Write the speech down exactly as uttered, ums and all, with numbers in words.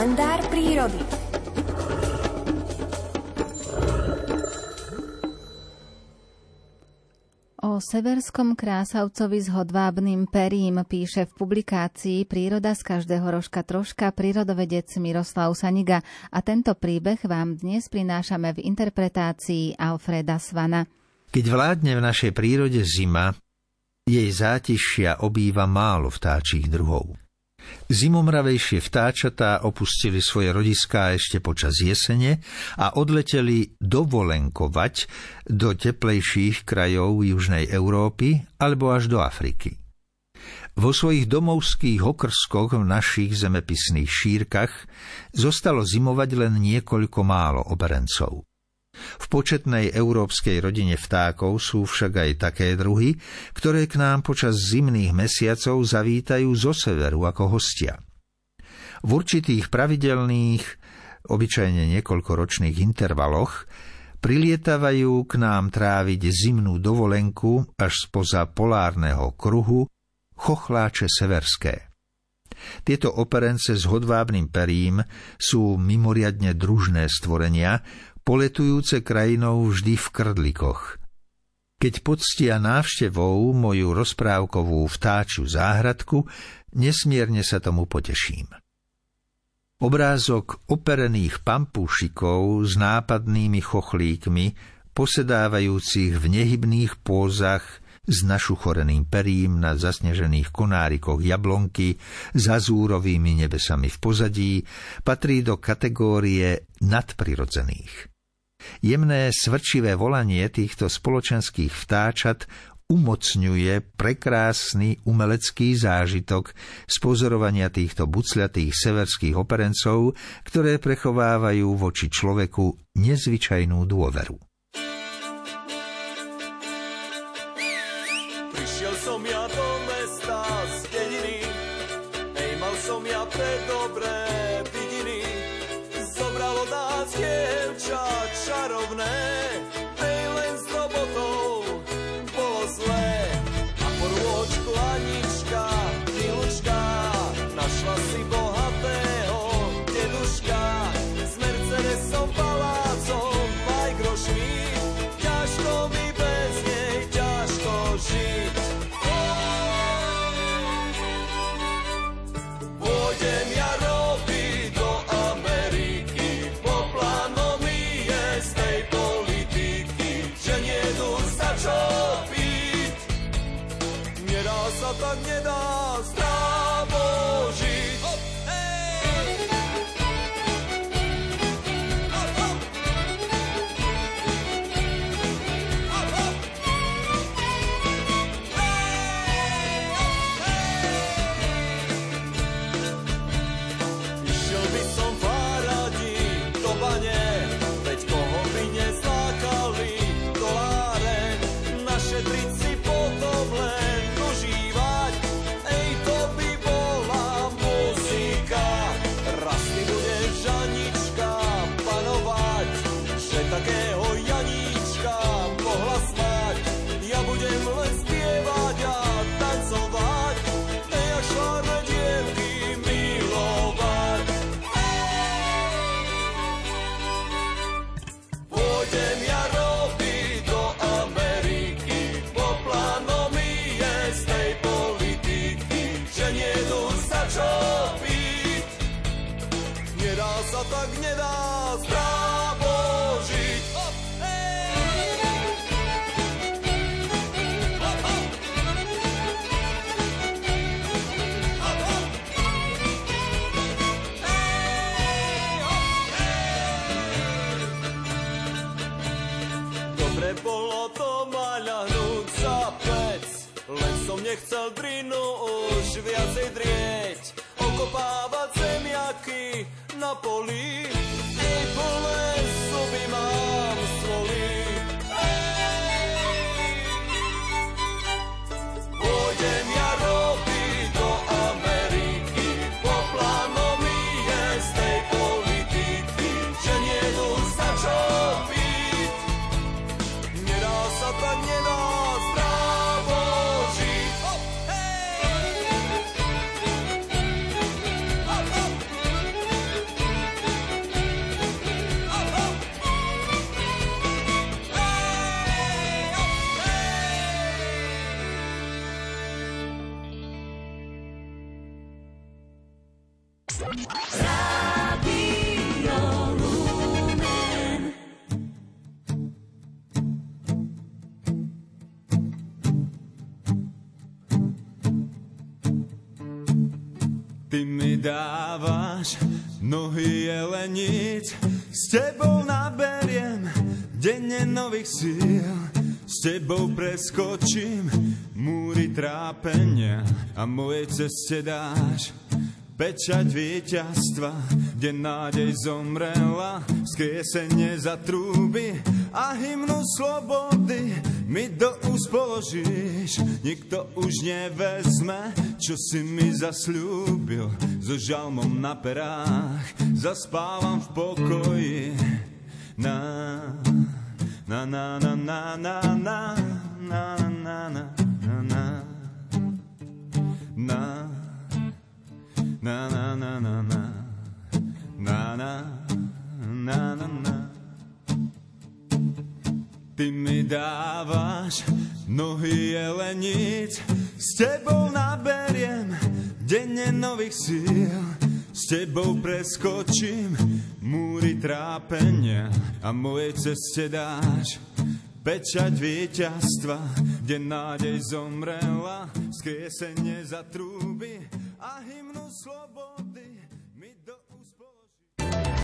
Kalendár prírody. O severskom krásavcovi s hodvábnym perím píše v publikácii Príroda z každého rožka troška prírodovedec Miroslav Saniga a tento príbeh vám dnes prinášame v interpretácii Alfreda Svana. Keď vládne v našej prírode zima, jej zátišia obýva málo vtáčich druhov. Zimomravejšie vtáčatá opustili svoje rodiská ešte počas jesene a odleteli dovolenkovať do teplejších krajov južnej Európy alebo až do Afriky. Vo svojich domovských okrskoch v našich zemepisných šírkach zostalo zimovať len niekoľko málo oberencov. V početnej európskej rodine vtákov sú však aj také druhy, ktoré k nám počas zimných mesiacov zavítajú zo severu ako hostia. V určitých pravidelných, obyčajne niekoľkoročných intervaloch prilietávajú k nám tráviť zimnú dovolenku až spoza polárneho kruhu chochláče severské. Tieto operence s hodvábnym perím sú mimoriadne družné stvorenia, poletujúce krajinou vždy v krdlikoch. Keď poctia návštevou moju rozprávkovú vtáčiu záhradku, nesmierne sa tomu poteším. Obrázok operených pampúšikov s nápadnými chochlíkmi, posedávajúcich v nehybných pózach s našuchoreným perím na zasnežených konárikoch jablonky s azúrovými nebesami v pozadí, patrí do kategórie nadprirodzených. Jemné svrčivé volanie týchto spoločenských vtáčat umocňuje prekrásny umelecký zážitok z pozorovania týchto bucľatých severských operencov, ktoré prechovávajú voči človeku nezvyčajnú dôveru. Prišiel som ja do mesta z dediny, nejmal som ja pre dobré vidiny, zobralo nás dievča čarovné, nej len s robotou bolo zlé. A porôčku Anička, Milučka, našla si bohatého deduška. S Mercedesom, palácom, aj grošmi, ťažko mi bez nej, ťažko žiť. Pôjdem ja robiť do Ameriky, po plánom mi je z tej politiky, že nedú sa čo piť. Nedá sa, tak nedá zdravo žiť. Hop, hej! Hop, hop! Hop, hop! Hej! Išiel by som fárati do bane, veď koho by nezlákali doláre. Našetriť si potom len užívať, ej, to by bola muzika. Raz ty budeš, Žanička, panovať, že takého Janička mohla snáď. Ja budem len spievať a tancovať, ej, a švárne dievky milovať. Pôjdem ja robiť do Ameriky, po plánom mi je z tej politiky, že nedú sa čo piť. Nedá sa, tak nedá zdravo žiť. Hop, hej! Hop, hop! Hop, hop! Hej, hop, hej! Dobre bolo to ma ľahnúť za pec, len som nechcel drinu už viacej drieť, okopávať zemiaky na poli, ej, plné zuby mám soli. Pôjdem ja robiť do Ameriky, po plánom mi je z tej politiky, že nedú sa čo piť. Nedá sa, tak nedá zdravo žiť. Hop, hej! Hop, hop! Hop, hop! Ty mi dávaš nohy jelenic, s tebou naberiem denne nových síl. S tebou preskočím múry trápenia a mojej ceste dáš pečať víťazstva, kde nádej zomrela, vzkriesenie zatrúby a hymnu slobody mi do úst položíš. Nikto už nevezme, čo si mi zasľúbil, so žalmom na perách zaspávam v pokoji. Na, na, na, na, na, na, na, na, na, na, na, na, na, na, na, na, na, na, na, na, na. Ty mi dávaš nohy jelenic, s tebou naberiem denne nových síl. S tebou preskočím múry trápenia a mojej ceste dáš pečať víťazstva, kde nádej zomrela, vzkriesenie zatrúby a hymnu slobody.